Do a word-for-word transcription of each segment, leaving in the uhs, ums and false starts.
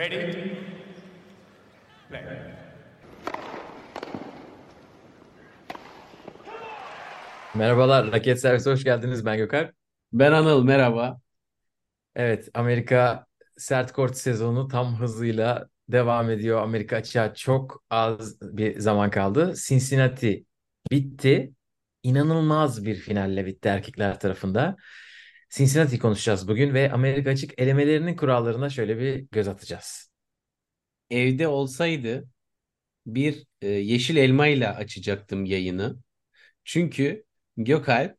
Ready? Play. Merhabalar, Raket Servisi hoş geldiniz. Ben Gökalp. Ben Anıl, merhaba. Evet, Amerika sert kort sezonu tam hızıyla devam ediyor. Amerika Açık'a çok az bir zaman kaldı. Cincinnati bitti. İnanılmaz bir finalle bitti erkekler tarafında. Cincinnati konuşacağız bugün ve Amerika Açık elemelerinin kurallarına şöyle bir göz atacağız. Evde olsaydı bir e, yeşil elmayla açacaktım yayını. Çünkü Gökalp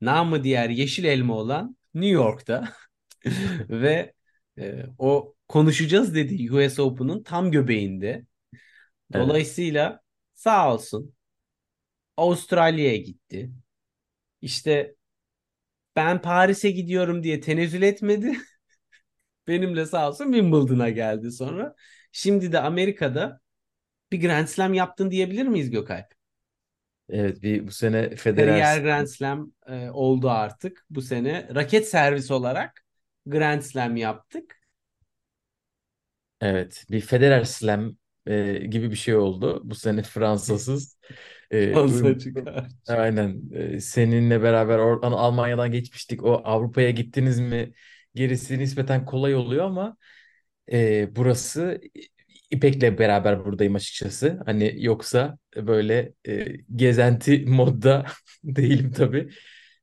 namı diğer yeşil elma olan New York'ta ve e, o konuşacağız dediği U S Open'ın tam göbeğinde. Dolayısıyla evet. Sağ olsun Avustralya'ya gitti. İşte ben Paris'e gidiyorum diye tenezzül etmedi. Benimle sağ olsun Wimbledon'a geldi sonra. Şimdi de Amerika'da bir Grand Slam yaptın diyebilir miyiz Gökalp? Evet, bir bu sene Federer kariyer Grand Slam e, oldu artık. Bu sene Raket Servisi olarak Grand Slam yaptık. Evet, bir Federer Slam e, gibi bir şey oldu. Bu sene Fransa'sız. E, aynen. E, seninle beraber oradan Almanya'dan geçmiştik. O Avrupa'ya gittiniz mi? Gerisi nispeten kolay oluyor ama e, burası İpek'le beraber buradayım açıkçası. Hani yoksa böyle e, gezenti modda değilim tabii.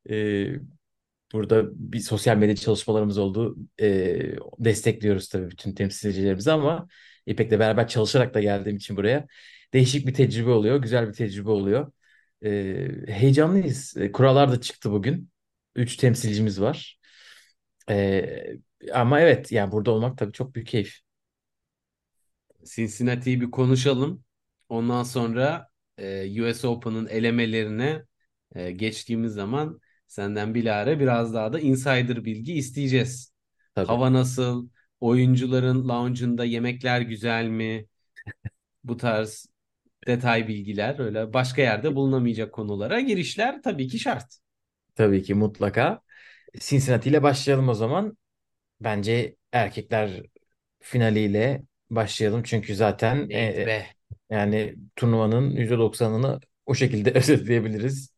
E, burada bir sosyal medya çalışmalarımız oldu. E, destekliyoruz tabii bütün temsilcilerimizi ama İpek'le beraber çalışarak da geldiğim için buraya değişik bir tecrübe oluyor. Güzel bir tecrübe oluyor. E, heyecanlıyız. E, kurallar da çıktı bugün. Üç temsilcimiz var. E, ama evet yani burada olmak tabii çok büyük keyif. Cincinnati'yi bir konuşalım. Ondan sonra e, U S Open'ın elemelerine e, geçtiğimiz zaman senden bilahare biraz daha da insider bilgi isteyeceğiz. Tabii. Hava nasıl? Oyuncuların lounge'ında yemekler güzel mi? Bu tarz detay bilgiler, öyle başka yerde bulunamayacak konulara girişler tabii ki şart. Tabii ki mutlaka. Cincinnati ile başlayalım o zaman. Bence erkekler finaliyle başlayalım çünkü zaten evet, e, yani turnuvanın yüzde doksanını o şekilde özetleyebiliriz.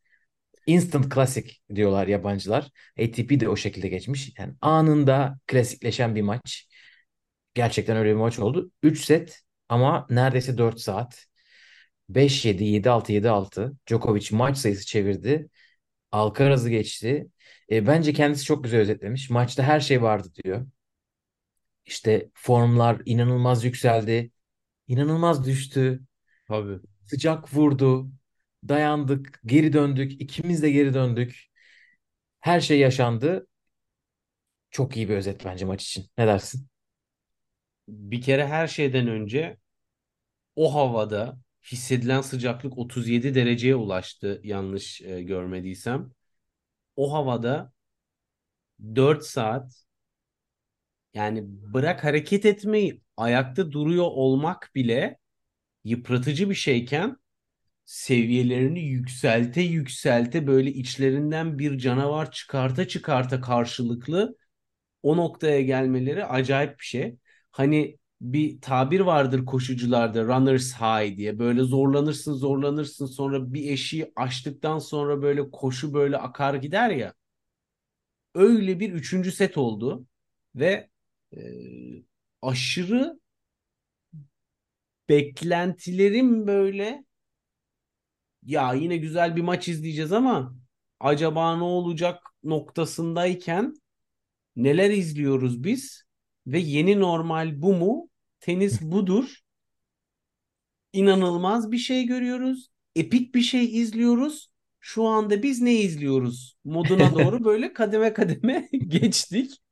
Instant Classic diyorlar yabancılar. A T P de o şekilde geçmiş. Yani anında klasikleşen bir maç. Gerçekten öyle bir maç oldu. üç set ama neredeyse dört saat. beş yedi, yedi altı, yedi altı. Djokovic maç sayısı çevirdi. Alcaraz'ı geçti. E, bence kendisi çok güzel özetlemiş. Maçta her şey vardı diyor. İşte formlar inanılmaz yükseldi. İnanılmaz düştü. Tabii. Sıcak vurdu. Dayandık. Geri döndük. İkimiz de geri döndük. Her şey yaşandı. Çok iyi bir özet bence maç için. Ne dersin? Bir kere her şeyden önce o havada hissedilen sıcaklık otuz yedi dereceye ulaştı. Yanlış e, görmediysem. O havada dört saat, yani bırak hareket etmeyi, ayakta duruyor olmak bile yıpratıcı bir şeyken seviyelerini yükselte yükselte böyle içlerinden bir canavar çıkarta çıkarta karşılıklı o noktaya gelmeleri acayip bir şey. Hani bir tabir vardır koşucularda, runner's high diye, böyle zorlanırsın zorlanırsın sonra bir eşiği aştıktan sonra böyle koşu böyle akar gider ya. Öyle bir üçüncü set oldu ve Ee, aşırı beklentilerim böyle, ya yine güzel bir maç izleyeceğiz ama acaba ne olacak noktasındayken neler izliyoruz biz ve yeni normal bu mu? Tenis budur. İnanılmaz bir şey görüyoruz. Epik bir şey izliyoruz. Şu anda biz ne izliyoruz? Moduna doğru böyle kademe kademe geçtik.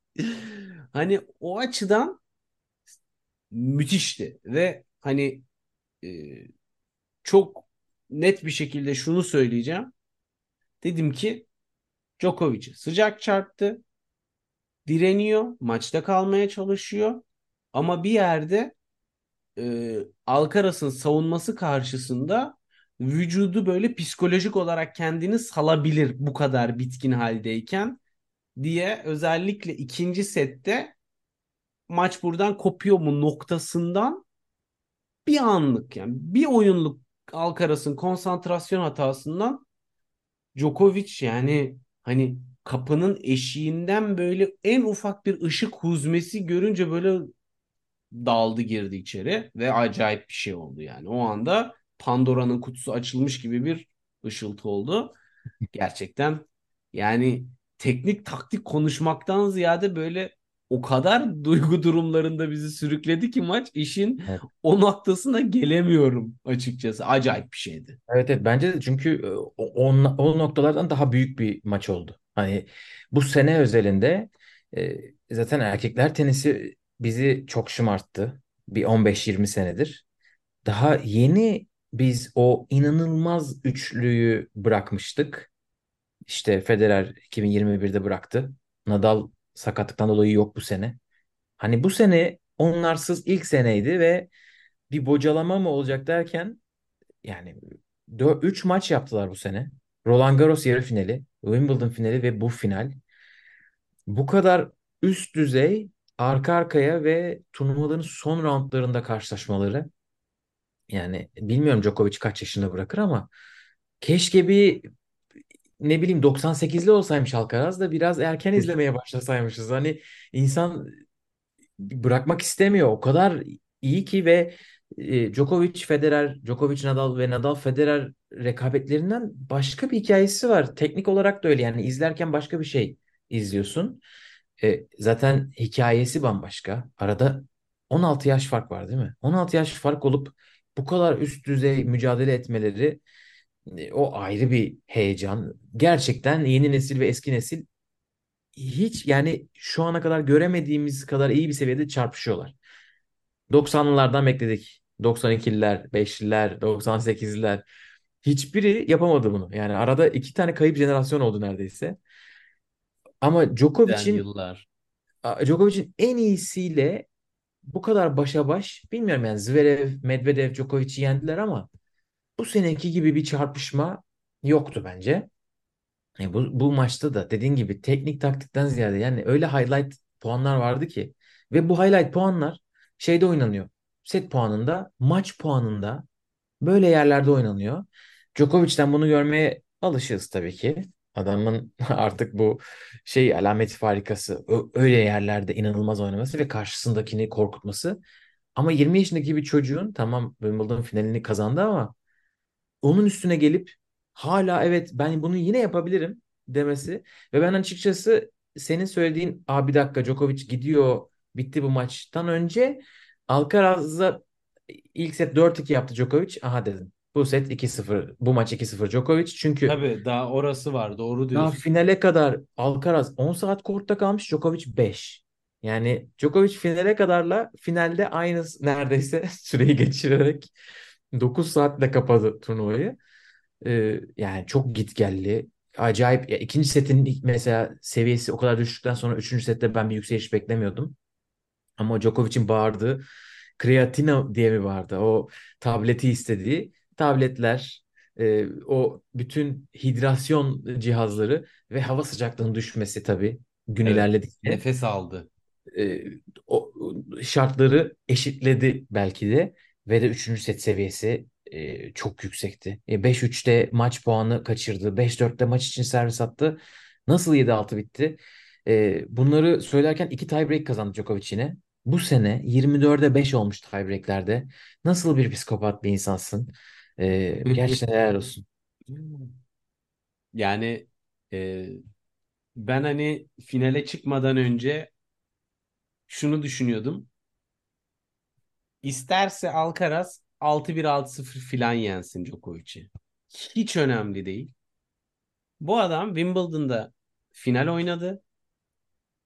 Hani o açıdan müthişti ve hani e, çok net bir şekilde şunu söyleyeceğim. Dedim ki Djokovic'e sıcak çarptı, direniyor, maçta kalmaya çalışıyor ama bir yerde e, Alcaraz'ın savunması karşısında vücudu böyle psikolojik olarak kendini salabilir bu kadar bitkin haldeyken diye özellikle ikinci sette maç buradan kopuyor mu noktasından bir anlık, yani bir oyunluk Alcaraz'ın konsantrasyon hatasından Djokovic, yani hani kapının eşiğinden böyle en ufak bir ışık huzmesi görünce böyle daldı, girdi içeri ve acayip bir şey oldu yani. O anda Pandora'nın kutusu açılmış gibi bir ışıltı oldu. Gerçekten yani teknik taktik konuşmaktan ziyade böyle o kadar duygu durumlarında bizi sürükledi ki maç, işin evet. o noktasına gelemiyorum açıkçası. Acayip bir şeydi. Evet evet bence de, çünkü o, o noktalardan daha büyük bir maç oldu. Hani bu sene özelinde e, zaten erkekler tenisi bizi çok şımarttı. Bir on beş yirmi senedir. Daha yeni biz o inanılmaz üçlüyü bırakmıştık. İşte Federer iki bin yirmi birde bıraktı. Nadal sakatlıktan dolayı yok bu sene. Hani bu sene onlarsız ilk seneydi ve bir bocalama mı olacak derken yani üç maç yaptılar bu sene. Roland Garros yarı finali, Wimbledon finali ve bu final. Bu kadar üst düzey arka arkaya ve turnuvaların son roundlarında karşılaşmaları. Yani bilmiyorum Djokovic kaç yaşında bırakır ama keşke bir ne bileyim doksan sekizli olsaymış Alcaraz da biraz erken izlemeye başlasaymışız. Hani insan bırakmak istemiyor. O kadar iyi ki ve Djokovic Federer, Djokovic Nadal ve Nadal Federer rekabetlerinden başka bir hikayesi var. Teknik olarak da öyle, yani izlerken başka bir şey izliyorsun. E, zaten hikayesi bambaşka. Arada on altı yaş fark var değil mi? on altı yaş fark olup bu kadar üst düzey mücadele etmeleri, o ayrı bir heyecan. Gerçekten yeni nesil ve eski nesil hiç, yani şu ana kadar göremediğimiz kadar iyi bir seviyede çarpışıyorlar. doksanlılardan bekledik. doksan ikililer, beşliler, doksan sekizliler. Hiçbiri yapamadı bunu. Yani arada iki tane kayıp jenerasyon oldu neredeyse. Ama Djokovic'in Djokovic'in en iyisiyle bu kadar başa baş, bilmiyorum yani Zverev, Medvedev, Djokovic'i yendiler ama bu seneki gibi bir çarpışma yoktu bence. E bu, bu maçta da dediğin gibi teknik taktikten ziyade yani öyle highlight puanlar vardı ki ve bu highlight puanlar şeyde oynanıyor. Set puanında, maç puanında, böyle yerlerde oynanıyor. Djokovic'ten bunu görmeye alışığız tabii ki. Adamın artık bu şey alameti farikası, öyle yerlerde inanılmaz oynaması ve karşısındakini korkutması. Ama yirmi yaşındaki bir çocuğun, tamam Wimbledon finalini kazandı ama onun üstüne gelip hala evet ben bunu yine yapabilirim demesi ve ben açıkçası senin söylediğin "Aa bir dakika Djokovic gidiyor, bitti bu maçtan önce Alcaraz'a ilk set dört iki yaptı Djokovic. Aha dedim. Bu set iki sıfır. Bu maç iki sıfır Djokovic. Çünkü tabii daha orası var. Doğru diyorsun. Daha finale kadar Alcaraz on saat kortta kalmış. Djokovic beş. Yani Djokovic finale kadarla finalde aynı neredeyse süreyi geçirerek dokuz saatle kapadı turnuvayı. Ee, yani çok gitgelli. Acayip. Ya, ikinci setin mesela seviyesi o kadar düştükten sonra üçüncü sette ben bir yükseliş beklemiyordum. Ama Djokovic'in bağırdığı kreatina diye mi vardı? O tableti istediği tabletler, e, o bütün hidrasyon cihazları ve hava sıcaklığının düşmesi tabii gün evet, ilerledikçe. Nefes aldı. E, o şartları eşitledi belki de ve de üçüncü set seviyesi e, çok yüksekti. E, beş üçte maç puanı kaçırdı. beş dörtte maç için servis attı. Nasıl yedi altı bitti? E, bunları söylerken iki tiebreak kazandı Djokovic yine. Bu sene yirmi dörde beş olmuş tiebreaklerde. Nasıl bir psikopat bir insansın? Ee, gerçekten helal olsun. Yani e, ben hani finale çıkmadan önce şunu düşünüyordum. İsterse Alcaraz altı bir altı sıfır filan yensin Djokovic'i. Hiç önemli değil. Bu adam Wimbledon'da final oynadı.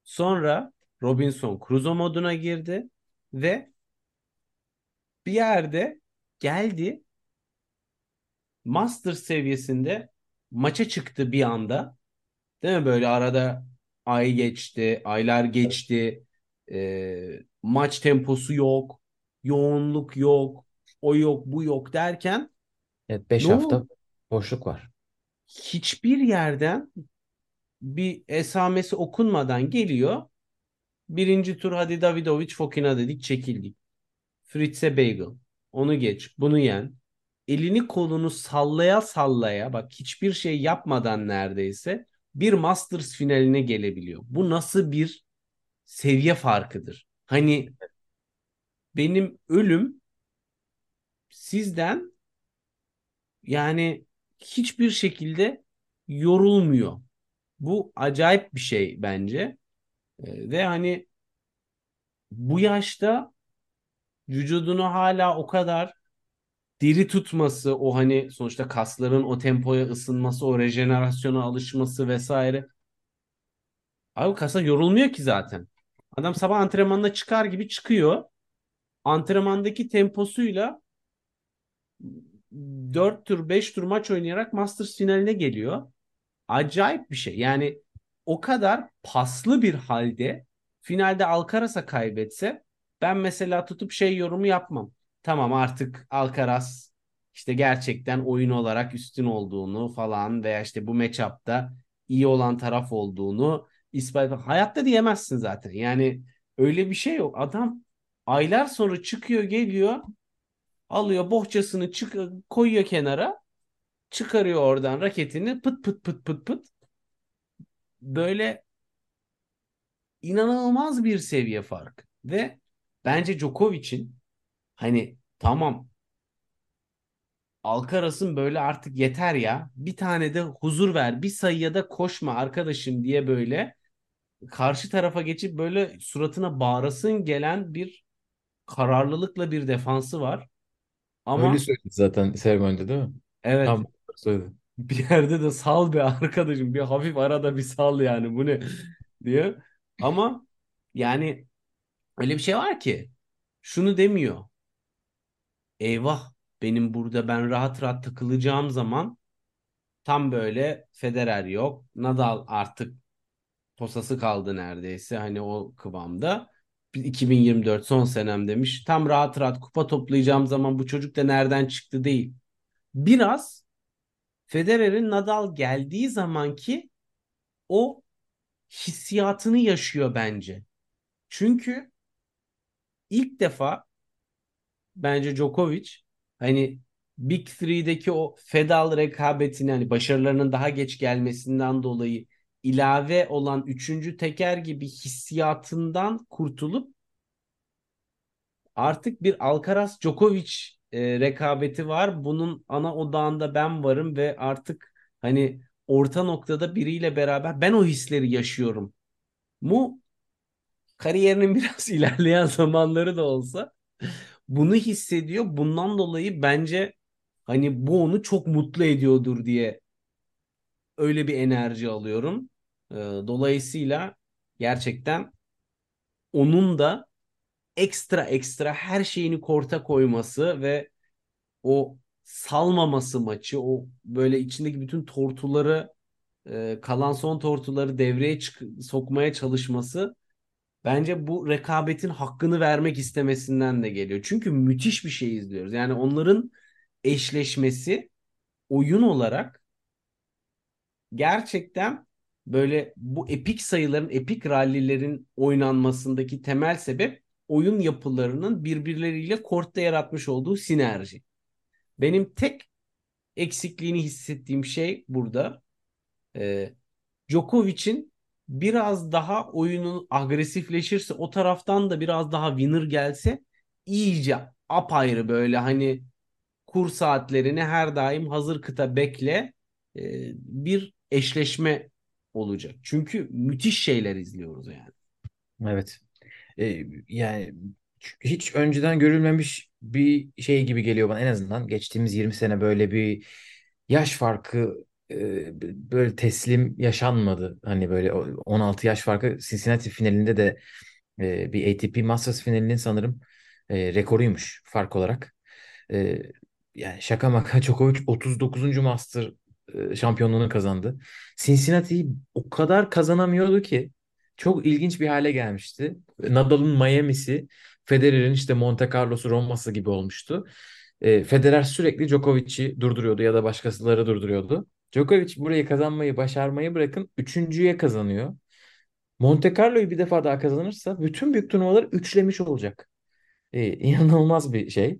Sonra Robinson Crusoe moduna girdi ve bir yerde geldi, Master seviyesinde maça çıktı bir anda. Değil mi? Böyle arada ay geçti, aylar geçti. E, maç temposu yok, yoğunluk yok, o yok, bu yok derken evet, beş hafta oldu? Boşluk var. Hiçbir yerden bir esamesi okunmadan geliyor. Birinci tur hadi Davidovic Fokina dedik, çekildik. Fritz'e bagel. Onu geç. Bunu yen. Elini kolunu sallaya sallaya, bak hiçbir şey yapmadan neredeyse bir Masters finaline gelebiliyor. Bu nasıl bir seviye farkıdır? Hani benim ölüm sizden yani hiçbir şekilde yorulmuyor. Bu acayip bir şey bence. Ve hani bu yaşta vücudunu hala o kadar diri tutması, o hani sonuçta kasların o tempoya ısınması, o rejenerasyona alışması vesaire. Abi kaslar yorulmuyor ki zaten. Adam sabah antrenmanına çıkar gibi çıkıyor. Antrenmandaki temposuyla dört tur beş tur maç oynayarak Masters finaline geliyor. Acayip bir şey. Yani o kadar paslı bir halde finalde Alcaraz'a kaybetse ben mesela tutup şey yorumu yapmam. Tamam artık Alcaraz işte gerçekten oyun olarak üstün olduğunu falan veya işte bu matchup'ta iyi olan taraf olduğunu ispat, hayatta diyemezsin zaten. Yani öyle bir şey yok. Adam aylar sonra çıkıyor, geliyor, alıyor bohçasını çık koyuyor kenara, çıkarıyor oradan raketini, pıt pıt pıt pıt pıt. Böyle inanılmaz bir seviye farkı. Ve bence Djokovic'in hani tamam Alcaraz'ın böyle artık yeter ya, bir tane de huzur ver, bir sayıya da koşma arkadaşım diye böyle karşı tarafa geçip böyle suratına bağırasın gelen bir kararlılıkla bir defansı var. Ama öyle söyledi zaten Serman'da değil mi? Evet. Tamam, söyledi. Bir yerde de sal be arkadaşım, bir hafif arada bir sal yani bu ne diyor. Ama yani öyle bir şey var ki şunu demiyor. Eyvah benim burada ben rahat rahat takılacağım zaman tam böyle Federer yok. Nadal artık posası kaldı neredeyse hani o kıvamda. iki bin yirmi dört son senem demiş. Tam rahat rahat kupa toplayacağım zaman bu çocuk da nereden çıktı değil. Biraz Federer'in Nadal geldiği zamanki o hissiyatını yaşıyor bence. Çünkü ilk defa bence Djokovic hani Big Three'deki o Fedal rekabetini hani başarılarının daha geç gelmesinden dolayı ilave olan üçüncü teker gibi hissiyatından kurtulup artık bir Alcaraz Djokovic e, rekabeti var. Bunun ana odağında ben varım ve artık hani orta noktada biriyle beraber ben o hisleri yaşıyorum mu? Kariyerinin biraz ilerleyen zamanları da olsa bunu hissediyor. Bundan dolayı bence hani bu onu çok mutlu ediyordur diye öyle bir enerji alıyorum. Dolayısıyla gerçekten onun da ekstra ekstra her şeyini korta koyması ve o salmaması maçı, o böyle içindeki bütün tortuları, kalan son tortuları devreye sokmaya çalışması bence bu rekabetin hakkını vermek istemesinden de geliyor. Çünkü müthiş bir şey izliyoruz. Yani onların eşleşmesi oyun olarak gerçekten böyle bu epik sayıların, epik rallilerin oynanmasındaki temel sebep oyun yapılarının birbirleriyle kortta yaratmış olduğu sinerji. Benim tek eksikliğini hissettiğim şey burada. Ee, Djokovic'in biraz daha oyunun agresifleşirse, o taraftan da biraz daha winner gelse iyice apayrı böyle hani kur saatlerini her daim hazır kıta bekle bir eşleşme olacak. Çünkü müthiş şeyler izliyoruz yani. Evet. Ee, yani hiç önceden görülmemiş bir şey gibi geliyor bana en azından. Geçtiğimiz yirmi sene böyle bir yaş farkı böyle teslim yaşanmadı. Hani böyle on altı yaş farkı Cincinnati finalinde de bir A T P Masters finalinin sanırım rekoruymuş fark olarak. Yani şaka maka Djokovic otuz dokuzuncu Master şampiyonluğunu kazandı. Cincinnati'yi o kadar kazanamıyordu ki çok ilginç bir hale gelmişti. Nadal'ın Miami'si, Federer'in işte Monte Carlo'su, Roma'sı gibi olmuştu. Federer sürekli Djokovic'i durduruyordu ya da başkasıları durduruyordu. Djokovic burayı kazanmayı başarmayı bırakın üçüncüye kazanıyor. Monte Carlo'yu bir defa daha kazanırsa bütün büyük turnuvaları üçlemiş olacak. Ee, inanılmaz bir şey.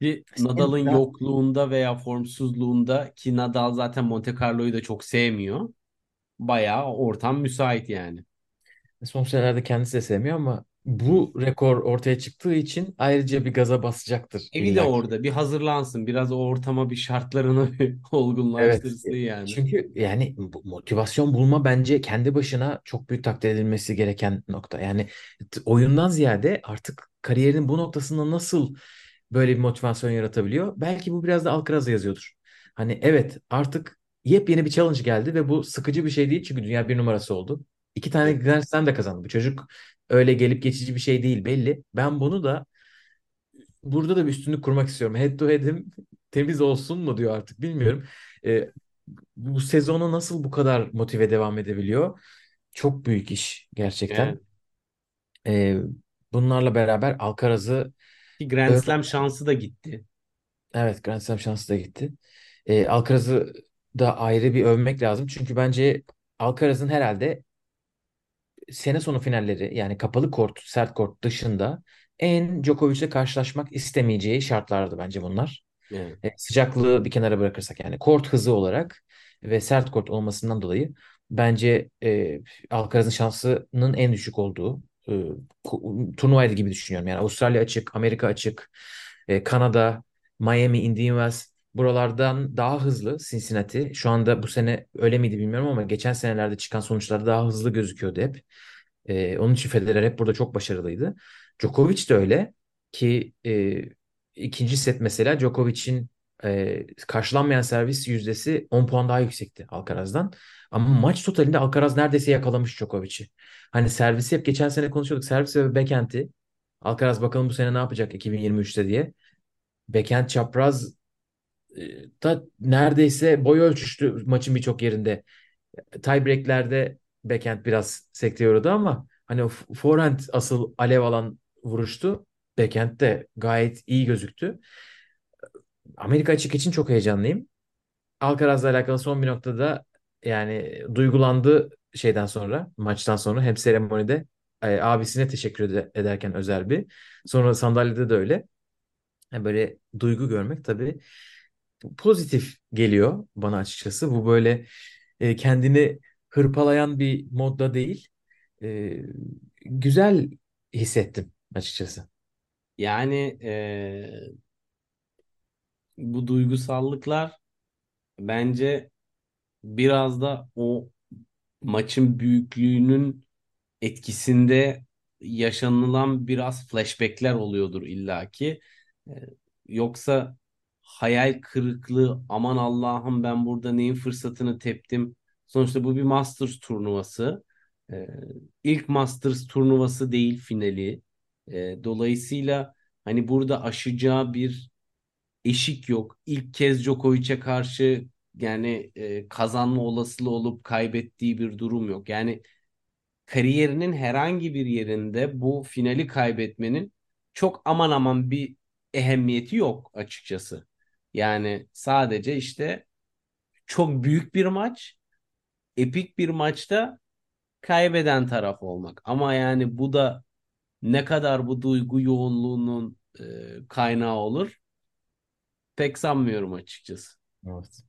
Bir Nadal'ın yokluğunda veya formsuzluğunda, ki Nadal zaten Monte Carlo'yu da çok sevmiyor. Bayağı ortam müsait yani. Son senelerde kendisi de sevmiyor ama bu rekor ortaya çıktığı için ayrıca bir gaza basacaktır. Evi de orada bir hazırlansın. Biraz o ortama, bir şartlarını bir olgunlaştırsın evet. Yani. Çünkü yani motivasyon bulma bence kendi başına çok büyük takdir edilmesi gereken nokta. Yani oyundan ziyade artık kariyerinin bu noktasında nasıl böyle bir motivasyon yaratabiliyor? Belki bu biraz da Alcaraz'a yazıyordur. Hani evet, artık yepyeni bir challenge geldi ve bu sıkıcı bir şey değil çünkü dünya bir numarası oldu. İki tane Grand Slam de kazandı. Bu çocuk öyle gelip geçici bir şey değil belli. Ben bunu da burada da bir üstünlük kurmak istiyorum. Head to head'im temiz olsun mu diyor artık, bilmiyorum. Ee, bu sezonu nasıl bu kadar motive devam edebiliyor? Çok büyük iş gerçekten. Ee, bunlarla beraber Alcaraz'ı Grand Slam şansı da gitti. Evet, Grand Slam şansı da gitti. Ee, Alcaraz'ı da ayrı bir övmek lazım. Çünkü bence Alcaraz'ın herhalde sene sonu finalleri, yani kapalı kort, sert kort dışında en Djokovic'le karşılaşmak istemeyeceği şartlardı bence bunlar. Evet. E, sıcaklığı bir kenara bırakırsak yani kort hızı olarak ve sert kort olmasından dolayı bence e, Alcaraz'ın şansının en düşük olduğu e, turnuvaydı gibi düşünüyorum. Yani Avustralya Açık, Amerika Açık, e, Kanada, Miami, Indian Wells, buralardan daha hızlı Cincinnati. Şu anda bu sene öyle miydi bilmiyorum ama geçen senelerde çıkan sonuçlar daha hızlı gözüküyordu hep. Ee, onun için Federer hep burada çok başarılıydı. Djokovic de öyle ki e, ikinci set mesela Djokovic'in e, karşılanmayan servis yüzdesi on puan daha yüksekti Alcaraz'dan. Ama maç totalinde Alcaraz neredeyse yakalamış Djokovic'i. Hani servisi hep geçen sene konuşuyorduk. Servis ve backhand'i. Alcaraz bakalım bu sene ne yapacak iki bin yirmi üçte diye. Backhand çapraz da neredeyse boy ölçüştü maçın birçok yerinde. Tiebreak'lerde backhand biraz sekteye uğradı ama hani forehand asıl alev alan vuruştu. Backhand de gayet iyi gözüktü. Amerika Açık için çok heyecanlıyım. Alcaraz'la alakalı son bir noktada yani duygulandı şeyden sonra, maçtan sonra hem seremonide e, abisine teşekkür ederken özel bir. Sonra sandalyede de öyle. Yani böyle duygu görmek tabii pozitif geliyor bana açıkçası. Bu böyle e, kendini hırpalayan bir modda değil. E, güzel hissettim açıkçası. Yani e, bu duygusallıklar bence biraz da o maçın büyüklüğünün etkisinde yaşanılan biraz flashbackler oluyordur illaki. E, yoksa hayal kırıklığı, aman Allah'ım ben burada neyin fırsatını teptim. Sonuçta bu bir Masters turnuvası. Ee, ilk Masters turnuvası değil finali. Ee, dolayısıyla hani burada aşacağı bir eşik yok. İlk kez Djokovic'e karşı yani e, kazanma olasılığı olup kaybettiği bir durum yok. Yani kariyerinin herhangi bir yerinde bu finali kaybetmenin çok aman aman bir ehemmiyeti yok açıkçası. Yani sadece işte çok büyük bir maç, epik bir maçta kaybeden taraf olmak. Ama yani bu da ne kadar bu duygu yoğunluğunun e, kaynağı olur pek sanmıyorum açıkçası. Evet.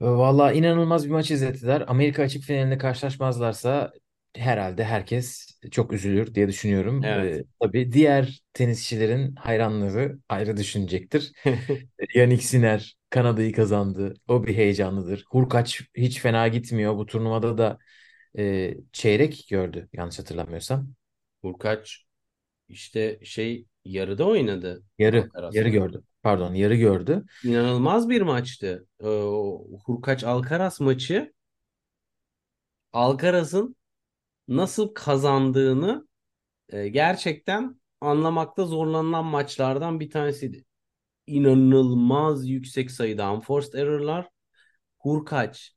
Vallahi inanılmaz bir maç izlettiler. Amerika Açık finalinde karşılaşmazlarsa herhalde herkes çok üzülür diye düşünüyorum. Evet. Ee, tabii diğer tenisçilerin hayranları ayrı düşünecektir. Yannick Sinner Kanada'yı kazandı. O bir heyecanlıdır. Hurkacz hiç fena gitmiyor. Bu turnuvada da e, çeyrek gördü yanlış hatırlamıyorsam. Hurkacz işte şey yarıda oynadı. Yarı. Yarı gördü. Pardon, yarı gördü. İnanılmaz bir maçtı. Ee, Hurkacz-Alcaraz maçı. Alcaraz'ın nasıl kazandığını e, gerçekten anlamakta zorlanılan maçlardan bir tanesiydi. İnanılmaz yüksek sayıda unforced error'lar. Hurkacz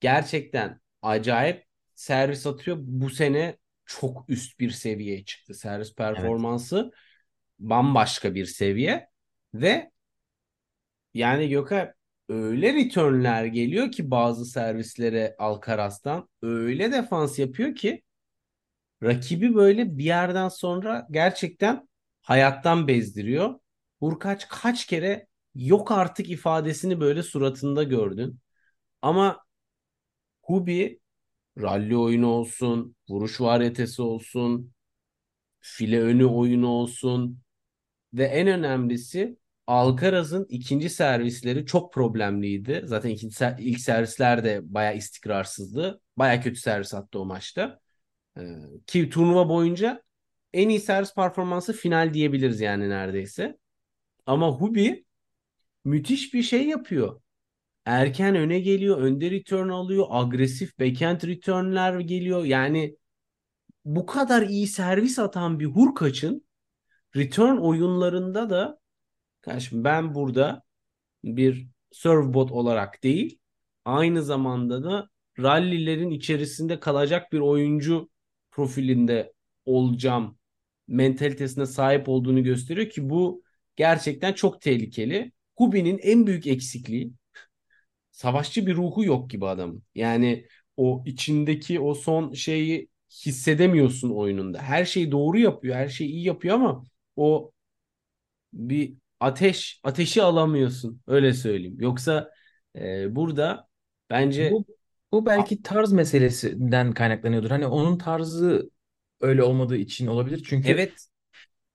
gerçekten acayip servis atıyor. Bu sene çok üst bir seviyeye çıktı. Servis performansı evet. Bambaşka bir seviye ve yani Gökalp öyle returnler geliyor ki bazı servislere Alcaraz'dan, öyle defans yapıyor ki rakibi böyle bir yerden sonra gerçekten hayattan bezdiriyor. Hurkacz kaç kere yok artık ifadesini böyle suratında gördün. Ama Hubi ralli oyunu olsun, vuruş varyetesi olsun, file önü oyunu olsun ve en önemlisi Alcaraz'ın ikinci servisleri çok problemliydi. Zaten ikinci ser- ilk servisler de bayağı istikrarsızdı. Bayağı kötü servis attı o maçta. Ee, ki turnuva boyunca en iyi servis performansı final diyebiliriz yani neredeyse. Ama Hubi müthiş bir şey yapıyor. Erken öne geliyor, önde return alıyor, agresif backhand returnler geliyor. Yani bu kadar iyi servis atan bir Hurkaç'ın return oyunlarında da kardeşim ben burada bir serve bot olarak değil, aynı zamanda da rallilerin içerisinde kalacak bir oyuncu profilinde olacağım mentalitesine sahip olduğunu gösteriyor ki bu gerçekten çok tehlikeli. Hubi'nin en büyük eksikliği, savaşçı bir ruhu yok gibi adamın. Yani o içindeki o son şeyi hissedemiyorsun oyununda. Her şeyi doğru yapıyor, her şeyi iyi yapıyor ama o bir ateş, ateşi alamıyorsun. Öyle söyleyeyim. Yoksa e, burada bence... Bu, bu belki tarz meselesinden kaynaklanıyordur. Hani onun tarzı öyle olmadığı için olabilir. Çünkü evet.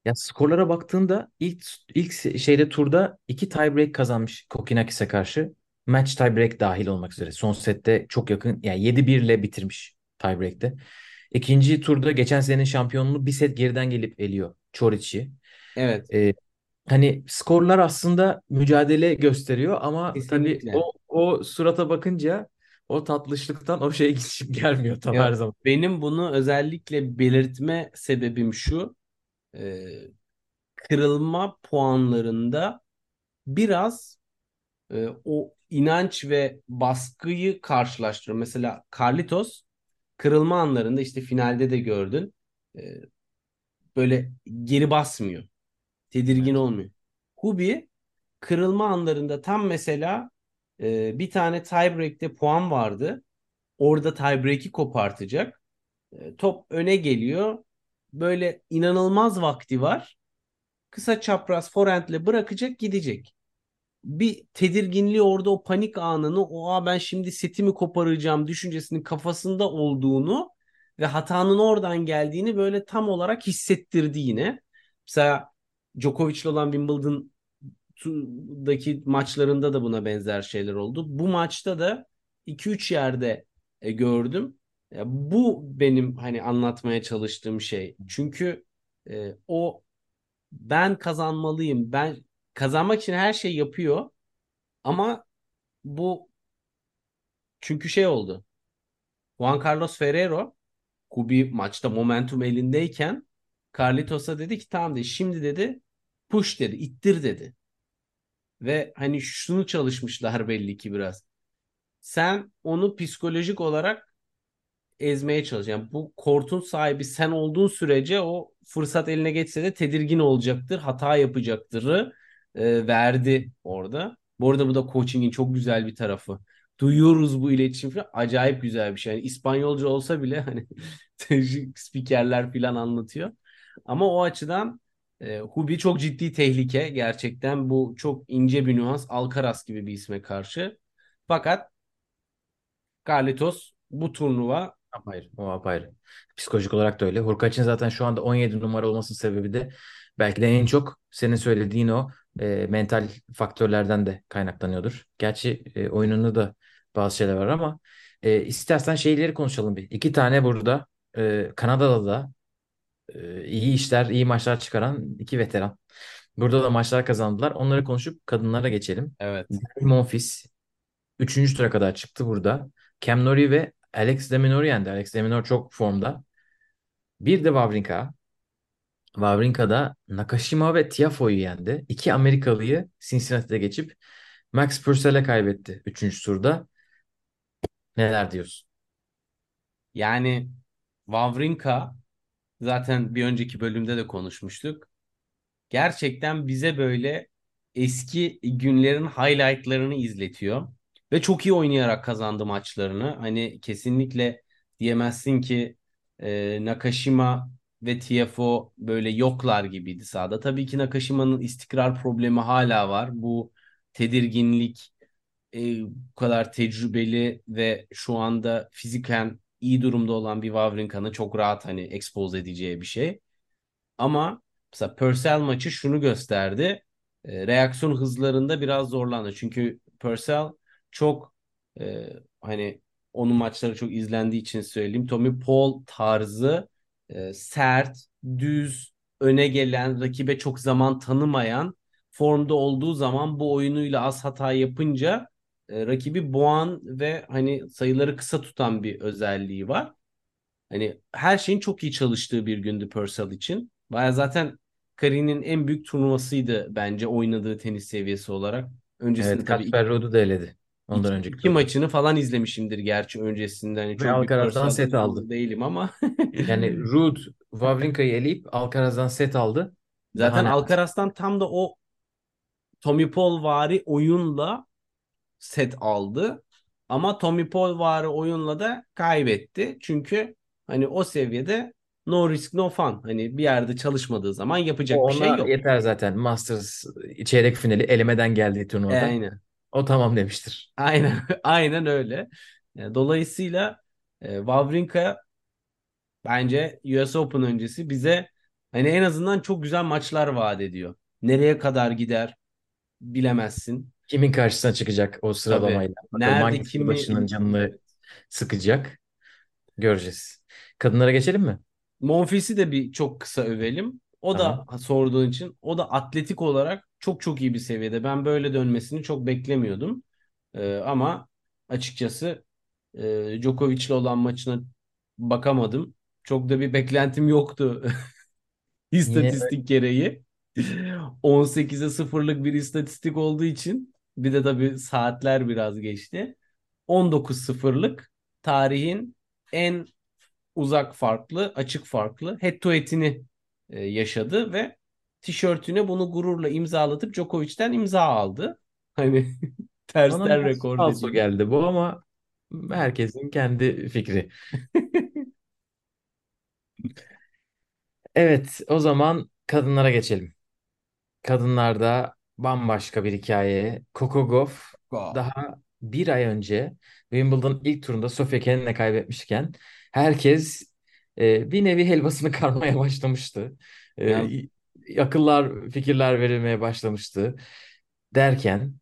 Ya skorlara baktığında ilk ilk şeyde turda iki tiebreak kazanmış Kokinakis'e karşı. Match tiebreak dahil olmak üzere. Son sette çok yakın, yani yedi birle bitirmiş tiebreak'te. İkinci turda geçen senenin şampiyonunu bir set geriden gelip eliyor Çoriç'i. Evet. Ee, hani skorlar aslında mücadele gösteriyor ama kesinlikle. Tabii o o surata bakınca o tatlışlıktan o şey geçip gelmiyor tabii her zaman. Benim bunu özellikle belirtme sebebim şu. E, kırılma puanlarında biraz e, o inanç ve baskıyı karşılaştırıyor. Mesela Carlitos kırılma anlarında işte finalde de gördün e, böyle geri basmıyor. Tedirgin evet. olmuyor. Hubi kırılma anlarında tam mesela e, bir tane tiebreak'te puan vardı. Orada tiebreak'i kopartacak. E, top öne geliyor. Böyle inanılmaz vakti var. Kısa çapraz forehand'le bırakacak, gidecek. Bir tedirginliği orada, o panik anını, oha ben şimdi setimi koparacağım düşüncesinin kafasında olduğunu ve hatanın oradan geldiğini böyle tam olarak hissettirdi yine. Mesela Djokovic'le olan Wimbledon'daki maçlarında da buna benzer şeyler oldu. Bu maçta da iki üç yerde gördüm. Bu benim hani anlatmaya çalıştığım şey. Çünkü e, o ben kazanmalıyım, ben kazanmak için her şey yapıyor ama bu çünkü şey oldu. Juan Carlos Ferrero Kubi maçta momentum elindeyken Carlitos'a dedi ki tamam dedi, şimdi dedi push dedi, ittir dedi. Ve hani şunu çalışmışlar belli ki biraz. Sen onu psikolojik olarak ezmeye çalışıyor. Yani bu kortun sahibi sen olduğun sürece o fırsat eline geçse de tedirgin olacaktır, hata yapacaktırı e, verdi orada. Bu arada bu da coaching'in çok güzel bir tarafı. Duyuyoruz bu iletişim falan. Acayip güzel bir şey. Yani İspanyolca olsa bile hani spikerler falan anlatıyor. Ama o açıdan e, Hubi çok ciddi tehlike. Gerçekten bu çok ince bir nüans. Alcaraz gibi bir isme karşı. Fakat Carlitos bu turnuva apayrı. O apayrı. Psikolojik olarak da öyle. Hurkaç'ın zaten şu anda on yedi numara olmasının sebebi de belki de en çok senin söylediğin o e, mental faktörlerden de kaynaklanıyordur. Gerçi e, oyununda da bazı şeyler var ama e, istersen şeyleri konuşalım bir. İki tane burada e, Kanada'da da e, iyi işler, iyi maçlar çıkaran iki veteran. Burada da maçlar kazandılar. Onları konuşup kadınlara geçelim. Evet. Monfils üçüncü tura kadar çıktı burada. Cam Nori ve Alex de Minaur'u yendi. Alex de Minaur çok formda. Bir de Wawrinka. Wawrinka'da Nakashima ve Tiafoe'yu yendi. İki Amerikalıyı Cincinnati'de geçip Max Purcell'e kaybetti üçüncü turda. Neler diyorsun? Yani Wawrinka zaten bir önceki bölümde de konuşmuştuk. Gerçekten bize böyle eski günlerin highlightlarını izletiyor. Ve çok iyi oynayarak kazandı maçlarını. Hani kesinlikle diyemezsin ki e, Nakashima ve Tiafoe böyle yoklar gibiydi sahada. Tabii ki Nakashima'nın istikrar problemi hala var. Bu tedirginlik, e, bu kadar tecrübeli ve şu anda fiziken iyi durumda olan bir Wawrinka'nın çok rahat hani expose edeceği bir şey. Ama mesela Purcell maçı şunu gösterdi. E, reaksiyon hızlarında biraz zorlandı. Çünkü Purcell çok e, hani onun maçları çok izlendiği için söyleyeyim. Tommy Paul tarzı e, sert, düz, öne gelen, rakibe çok zaman tanımayan, formda olduğu zaman bu oyunuyla az hata yapınca e, rakibi boğan ve hani sayıları kısa tutan bir özelliği var. Hani her şeyin çok iyi çalıştığı bir gündü Purcell için. Bayağı zaten kariyerinin en büyük turnuvasıydı bence oynadığı tenis seviyesi olarak. Öncesinde evet, tabii Casper Ruud'u da eledi. Ondan iki, önceki iki maçını falan izlemişimdir gerçi öncesinde. Hani çok Alcaraz'dan set aldı. Değilim ama. Yani Ruud Wawrinka'yı eleyip Alcaraz'dan set aldı. Zaten Daha Alcaraz'dan ne? Tam da o Tommy Paul vari oyunla set aldı. Ama Tommy Paul vari oyunla da kaybetti. Çünkü hani o seviyede no risk no fun. Hani bir yerde çalışmadığı zaman yapacak o bir şey yok. Yeter zaten. Masters çeyrek finali elemeden geldiği turnuvada. E, aynen. O tamam demiştir. Aynen aynen öyle. Dolayısıyla e, Wawrinka bence U S Open öncesi bize hani en azından çok güzel maçlar vaat ediyor. Nereye kadar gider bilemezsin. Kimin karşısına çıkacak o sıralamayla. Tabii. Nerede kimin başının canını sıkacak göreceğiz. Kadınlara geçelim mi? Monfils'i de bir çok kısa övelim. O Aha. da sorduğun için o da atletik olarak çok çok iyi bir seviyede. Ben böyle dönmesini çok beklemiyordum. Ee, ama açıkçası e, Djokovic'le olan maçına bakamadım. Çok da bir beklentim yoktu. İstatistik gereği. on sekize sıfırlık bir istatistik olduğu için bir de tabii saatler biraz geçti. on dokuz sıfırlık tarihin en uzak farklı, açık farklı head to head'ini e, yaşadı ve tişörtüne bunu gururla imzalatıp Djokovic'ten imza aldı. Hani tersten rekor dedi. Geldi bu ama herkesin kendi fikri. Evet, o zaman kadınlara geçelim. Kadınlarda bambaşka bir hikaye. Coco Gauff Go. daha bir ay önce Wimbledon ilk turunda Sofia Kenin'le kaybetmişken herkes e, bir nevi helvasını karmaya başlamıştı. E, yani... Akıllar, fikirler verilmeye başlamıştı. Derken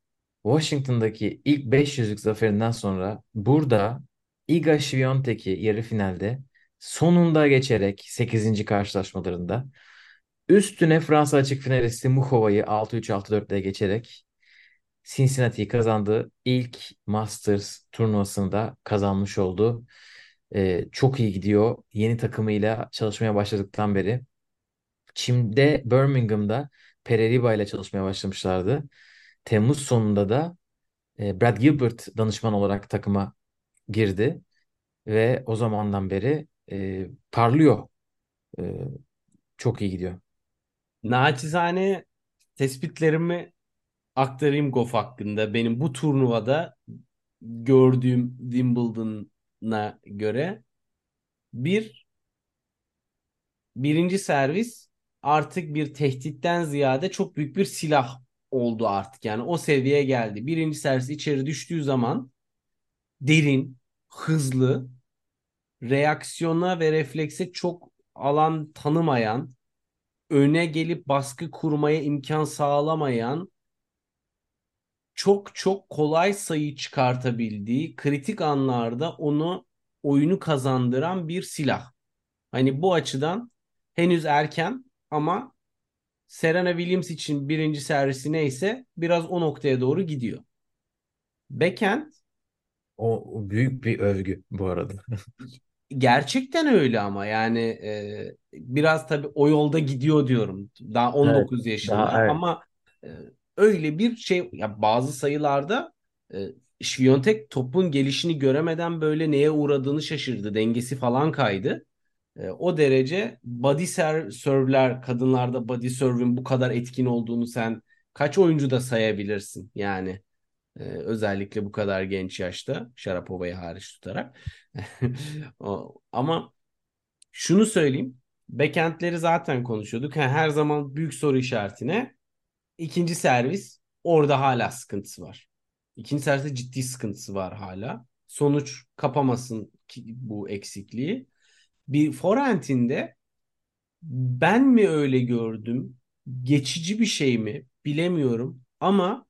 Washington'daki ilk beş yüzlük zaferinden sonra burada Iga Świątek'i yarı finalde sonunda geçerek sekizinci karşılaşmalarında üstüne Fransa açık finalisti Muchova'yı altı üç altı dörtle geçerek Cincinnati'yi kazandı. İlk Masters turnuvasını da kazanmış oldu. Ee, çok iyi gidiyor. Yeni takımıyla çalışmaya başladıktan beri. Çim'de, Birmingham'da Pereira ile çalışmaya başlamışlardı. Temmuz sonunda da e, Brad Gilbert danışman olarak takıma girdi. Ve o zamandan beri e, parlıyor. E, çok iyi gidiyor. Naçizane tespitlerimi aktarayım Gauff hakkında. Benim bu turnuvada gördüğüm Wimbledon'a göre bir birinci servis artık bir tehditten ziyade çok büyük bir silah oldu artık. Yani o seviyeye geldi. Birinci servis içeri düştüğü zaman derin, hızlı, reaksiyona ve reflekse çok alan tanımayan, öne gelip baskı kurmaya imkan sağlamayan, çok çok kolay sayı çıkartabildiği, kritik anlarda onu oyunu kazandıran bir silah. Hani bu açıdan henüz erken ama Serena Williams için birinci servisi neyse biraz o noktaya doğru gidiyor. Backhand o büyük bir övgü bu arada. Gerçekten öyle ama yani e, biraz tabii o yolda gidiyor diyorum. Daha on dokuz evet, yaşında daha, evet. ama e, öyle bir şey ya bazı sayılarda e, Świątek topun gelişini göremeden böyle neye uğradığını şaşırdı. Dengesi falan kaydı. O derece body serve'ler, kadınlarda body serve'in bu kadar etkin olduğunu sen kaç oyuncu da sayabilirsin yani. Ee, özellikle bu kadar genç yaşta, Şarapova'yı hariç tutarak. o, ama şunu söyleyeyim. Backhand'leri zaten konuşuyorduk. Yani her zaman büyük soru işaretine ikinci servis, orada hala sıkıntısı var. İkinci serviste ciddi sıkıntısı var hala. Sonuç kapamasın ki bu eksikliği. Bir forehand'inde ben mi öyle gördüm? Geçici bir şey mi? Bilemiyorum ama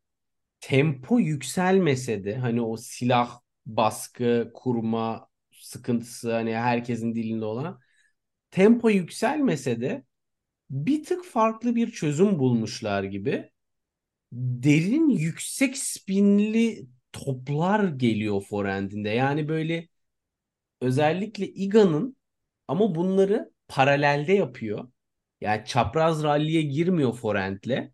tempo yükselmese de hani o silah baskı kurma sıkıntısı, hani herkesin dilinde olan, tempo yükselmese de bir tık farklı bir çözüm bulmuşlar gibi. Derin yüksek spinli toplar geliyor forehand'inde. Yani böyle özellikle Iga'nın, ama bunları paralelde yapıyor. Yani çapraz ralliye girmiyor forehand'le.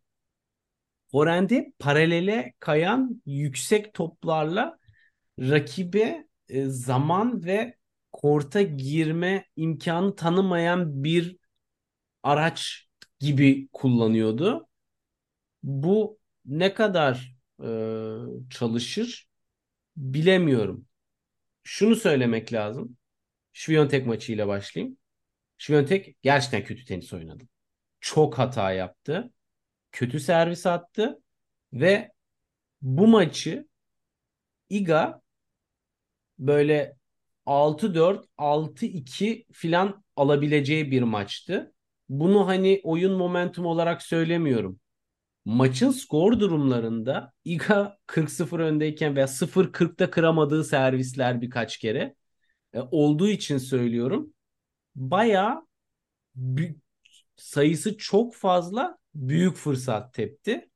Forehand'i paralele kayan yüksek toplarla rakibe zaman ve korta girme imkanı tanımayan bir araç gibi kullanıyordu. Bu ne kadar e, çalışır bilemiyorum. Şunu söylemek lazım. Świątek maçıyla başlayayım. Świątek gerçekten kötü tenis oynadı. Çok hata yaptı. Kötü servis attı ve bu maçı Iga böyle altı dört, altı iki filan alabileceği bir maçtı. Bunu hani oyun momentum olarak söylemiyorum. Maçın skor durumlarında Iga kırk sıfır öndeyken veya sıfır kırkta kıramadığı servisler birkaç kere e, olduğu için söylüyorum. Bayağı büyük, sayısı çok fazla büyük fırsat tepti.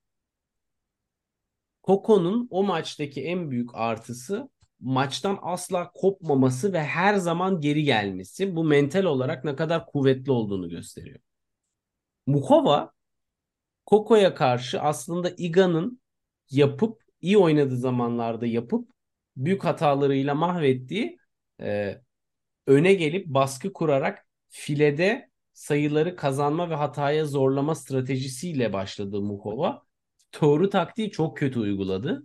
Coco'nun o maçtaki en büyük artısı maçtan asla kopmaması ve her zaman geri gelmesi. Bu mental olarak ne kadar kuvvetli olduğunu gösteriyor. Muchova Coco'ya karşı aslında Iga'nın yapıp, iyi oynadığı zamanlarda yapıp büyük hatalarıyla mahvettiği, e, öne gelip baskı kurarak filede sayıları kazanma ve hataya zorlama stratejisiyle başladı Muchova. Doğru taktiği çok kötü uyguladı.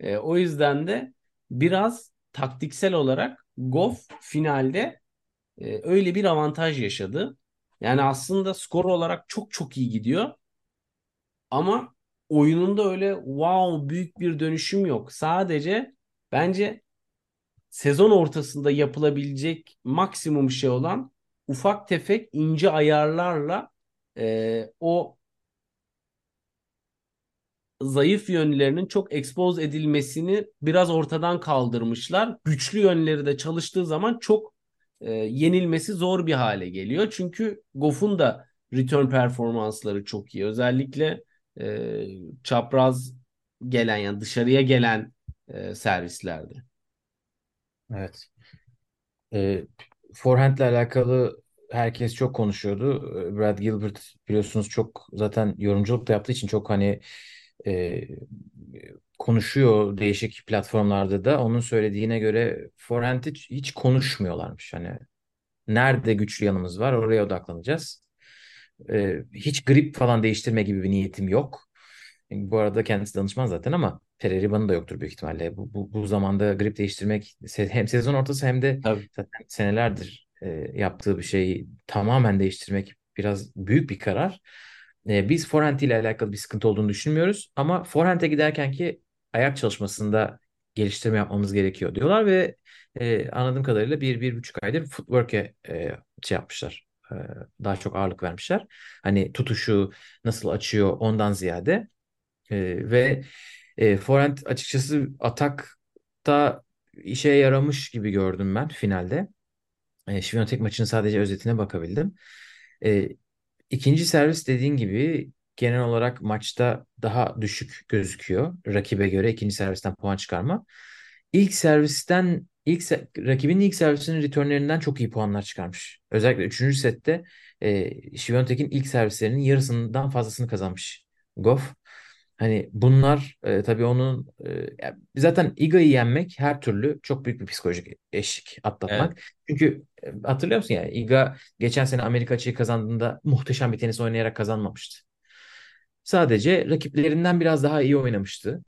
E, o yüzden de biraz taktiksel olarak Gauff finalde e, öyle bir avantaj yaşadı. Yani aslında skor olarak çok çok iyi gidiyor. Ama oyununda öyle wow büyük bir dönüşüm yok. Sadece bence sezon ortasında yapılabilecek maksimum şey olan ufak tefek ince ayarlarla e, o zayıf yönlerinin çok expose edilmesini biraz ortadan kaldırmışlar. Güçlü yönleri de çalıştığı zaman çok e, yenilmesi zor bir hale geliyor. Çünkü Gauff'un da return performansları çok iyi. Özellikle E, çapraz gelen, yani dışarıya gelen e, servislerde. Evet. E, forehand ile alakalı herkes çok konuşuyordu. Brad Gilbert biliyorsunuz çok zaten yorumculuk da yaptığı için çok hani e, konuşuyor değişik platformlarda da. Onun söylediğine göre forehand hiç, hiç konuşmuyorlarmış. Hani nerede güçlü yanımız var oraya odaklanacağız. Hiç grip falan değiştirme gibi bir niyetim yok. Bu arada kendisi danışman zaten ama Pereriban'ı da yoktur büyük ihtimalle. Bu, bu, bu zamanda grip değiştirmek hem sezon ortası hem de tabii zaten senelerdir e, yaptığı bir şeyi tamamen değiştirmek biraz büyük bir karar. E, biz forehand ile alakalı bir sıkıntı olduğunu düşünmüyoruz ama forehand'e giderkenki ayak çalışmasında geliştirme yapmamız gerekiyor diyorlar ve e, anladığım kadarıyla bir, bir buçuk aydır footwork'e e, şey yapmışlar. Daha çok ağırlık vermişler. Hani tutuşu nasıl açıyor ondan ziyade. E, ve e, forehand açıkçası atakta işe yaramış gibi gördüm ben finalde. E, Świątek maçının sadece özetine bakabildim. E, ikinci servis dediğin gibi genel olarak maçta daha düşük gözüküyor. Rakibe göre ikinci servisten puan çıkarma. İlk servisten İlk rakibinin ilk servisinin returnlerinden çok iyi puanlar çıkarmış. Özellikle üçüncü sette e, Świątek'in ilk servislerinin yarısından fazlasını kazanmış Gauff. Hani bunlar e, tabii onun e, zaten Iga'yı yenmek her türlü çok büyük bir psikolojik eşik atlatmak. Evet. Çünkü hatırlıyor musun yani Iga geçen sene Amerika Açık'ı kazandığında muhteşem bir tenis oynayarak kazanmamıştı. Sadece rakiplerinden biraz daha iyi oynamıştı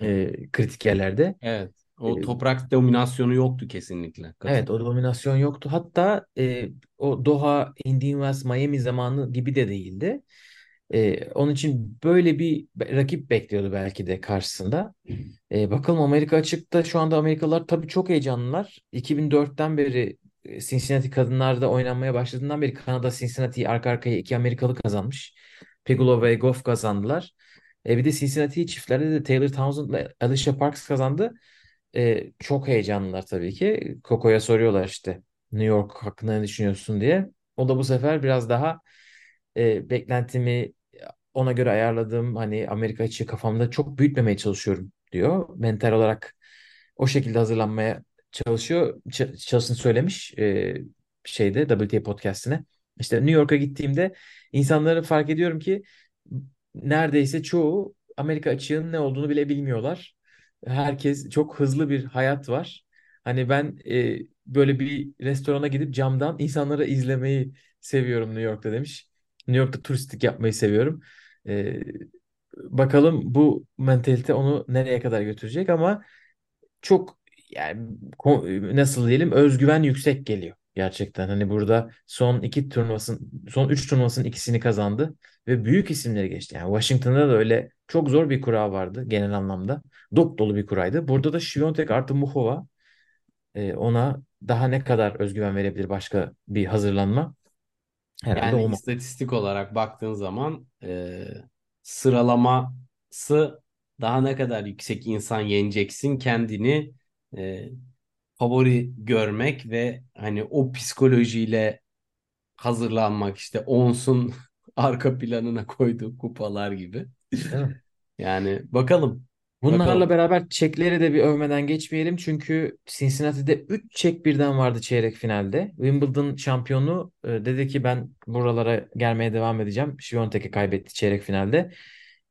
e, kritik yerlerde. Evet. O toprak dominasyonu yoktu kesinlikle. Katılıyor. Evet, o dominasyon yoktu. Hatta e, o Doha, Indian Wells, Miami zamanı gibi de değildi. E, onun için böyle bir rakip bekliyordu belki de karşısında. E, bakalım Amerika Açık'ta şu anda Amerikalılar tabii çok heyecanlılar. iki bin dörtten beri Cincinnati kadınlarda oynanmaya başladığından beri Kanada, Cincinnati'yi arka arkaya iki Amerikalı kazanmış. Pegula ve Gauff kazandılar. E, bir de Cincinnati çiftlerde de Taylor Townsend ile Alicia Parks kazandı. Ee, çok heyecanlılar tabii ki. Coco'ya soruyorlar işte New York hakkında ne düşünüyorsun diye. O da bu sefer biraz daha e, beklentimi ona göre ayarladığım, hani Amerika açığı kafamda çok büyütmemeye çalışıyorum diyor. Mental olarak o şekilde hazırlanmaya çalışıyor. Ç- çalıştığını söylemiş e, şeyde W T A podcastine. İşte New York'a gittiğimde insanları fark ediyorum ki neredeyse çoğu Amerika açığının ne olduğunu bile bilmiyorlar. Herkes çok hızlı bir hayat var. Hani ben e, böyle bir restorana gidip camdan insanları izlemeyi seviyorum New York'ta demiş. New York'ta turistik yapmayı seviyorum. E, bakalım bu mentalite onu nereye kadar götürecek, ama çok yani nasıl diyelim, özgüven yüksek geliyor gerçekten. Hani burada son iki turnuvasının, son üç turnuvasının ikisini kazandı ve büyük isimleri geçti. Yani Washington'da da öyle çok zor bir kura vardı genel anlamda. Dop dolu bir kuraydı. Burada da Świątek artı Muchova, e, ona daha ne kadar özgüven verebilir başka bir hazırlanma? Herhalde yani istatistik olarak baktığın zaman e, sıralaması daha ne kadar yüksek insan yeneceksin kendini e, favori görmek ve hani o psikolojiyle hazırlanmak, işte Ons'un arka planına koyduğu kupalar gibi. Yani bakalım. Bunlarla bakalım. Beraber Çekleri de bir övmeden geçmeyelim. Çünkü Cincinnati'de üç Çek birden vardı çeyrek finalde. Wimbledon şampiyonu dedi ki ben buralara gelmeye devam edeceğim. Świątek'e kaybetti çeyrek finalde.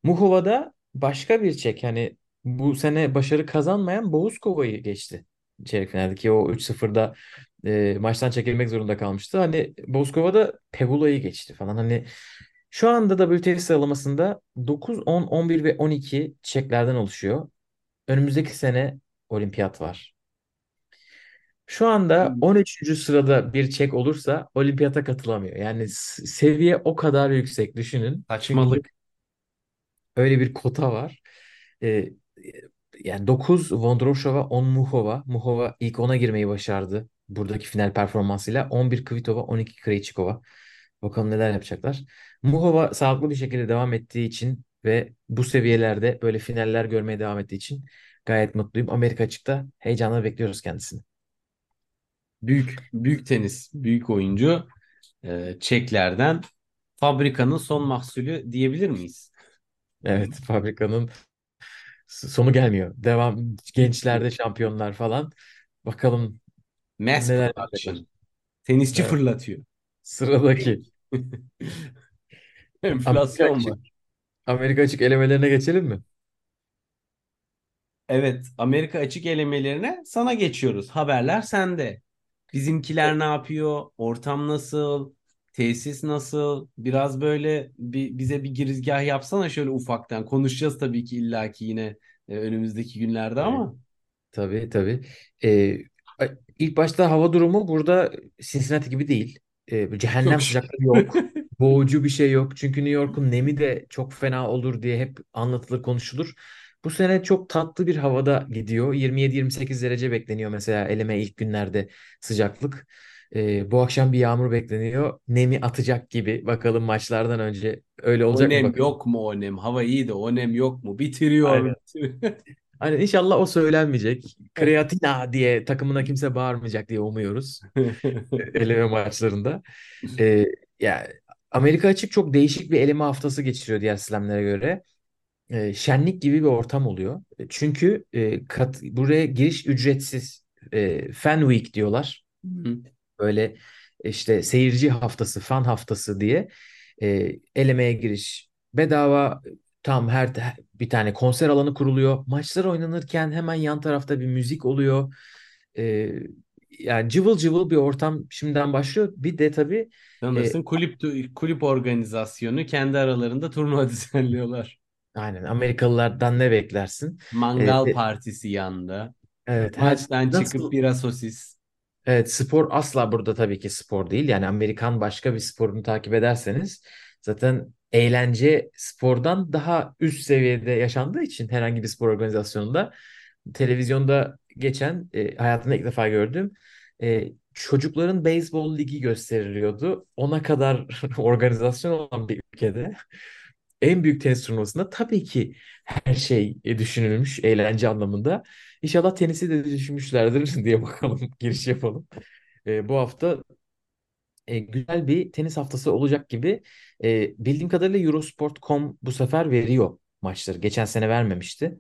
Muchova'da başka bir Çek, hani bu sene başarı kazanmayan Bohuskova'yı geçti çeyrek finalde, ki o üç sıfırda e, maçtan çekilmek zorunda kalmıştı. Hani Bohuskova'da Pegula'yı geçti falan. Hani şu anda W T A sıralamasında dokuz, on, on bir ve on iki Çeklerden oluşuyor. Önümüzdeki sene olimpiyat var. Şu anda on üçüncü sırada bir Çek olursa olimpiyata katılamıyor. Yani seviye o kadar yüksek, düşünün. Saçmalık. Öyle bir kota var. Ee, yani dokuz Vondroshova, on Muchova. Muchova ilk ona girmeyi başardı buradaki final performansıyla. on bir Kvitova, on iki Krejcikova. Bakalım neler yapacaklar. Muchova sağlıklı bir şekilde devam ettiği için ve bu seviyelerde böyle finaller görmeye devam ettiği için gayet mutluyum. Amerika Açık'ta heyecanla bekliyoruz kendisini. Büyük büyük tenis, büyük oyuncu e, Çeklerden fabrikanın son mahsulü diyebilir miyiz? Evet, fabrikanın sonu gelmiyor. Devam, gençlerde şampiyonlar falan. Bakalım Mes neler yapacaklar. Tenisçi evet. Fırlatıyor. Sıradaki. Enflasyon Amerika var. Açık, Amerika Açık elemelerine geçelim mi? Evet, Amerika Açık elemelerine sana geçiyoruz. Haberler sende. Bizimkiler ne yapıyor? Ortam nasıl? Tesis nasıl? Biraz böyle bir, bize bir girizgah yapsana şöyle ufaktan. Konuşacağız tabii ki illaki yine e, önümüzdeki günlerde ama. Tabii tabii. Ee, ilk başta hava durumu burada Cincinnati gibi değil. E, cehennem sıcaklığı yok. Boğucu bir şey yok. Çünkü New York'un nemi de çok fena olur diye hep anlatılır, konuşulur. Bu sene çok tatlı bir havada gidiyor. yirmi yedi yirmi sekiz derece bekleniyor mesela eleme ilk günlerde sıcaklık. E, bu akşam bir yağmur bekleniyor. Nemi atacak gibi. Bakalım maçlardan önce öyle olacak mı? O nem mı yok mu o nem? Hava iyi de o nem yok mu? Bitiriyor. Aynen, inşallah o söylenmeyecek. Kreatina diye takımına kimse bağırmayacak diye umuyoruz. Eleme maçlarında. Ee, yani Amerika Açık çok değişik bir eleme haftası geçiriyor diğer slamlere göre. Ee, şenlik gibi bir ortam oluyor. Çünkü e, kat, buraya giriş ücretsiz. E, Fan Week diyorlar. Hı. Böyle işte seyirci haftası, fan haftası diye e, elemeye giriş bedava. Tam her bir tane konser alanı kuruluyor. Maçlar oynanırken hemen yan tarafta bir müzik oluyor. Ee, yani cıvıl cıvıl bir ortam şimdiden başlıyor. Bir de tabii sanırsın e, kulüp kulüp organizasyonu kendi aralarında turnuva düzenliyorlar. Aynen, Amerikalılardan ne beklersin? Mangal e, partisi yanında. Evet. Maçtan her, çıkıp nasıl, biraz sosis. Evet, spor asla burada tabii ki spor değil. Yani Amerikan başka bir sporunu takip ederseniz zaten eğlence spordan daha üst seviyede yaşandığı için herhangi bir spor organizasyonunda televizyonda geçen e, hayatımda ilk defa gördüğüm e, çocukların beyzbol ligi gösteriliyordu. Ona kadar organizasyon olan bir ülkede en büyük tenis turnuvasında tabii ki her şey düşünülmüş eğlence anlamında. İnşallah tenisi de düşünmüşlerdir diye bakalım, giriş yapalım. E, bu hafta e, güzel bir tenis haftası olacak gibi. E, bildiğim kadarıyla Eurosport nokta com bu sefer veriyor maçları. Geçen sene vermemişti.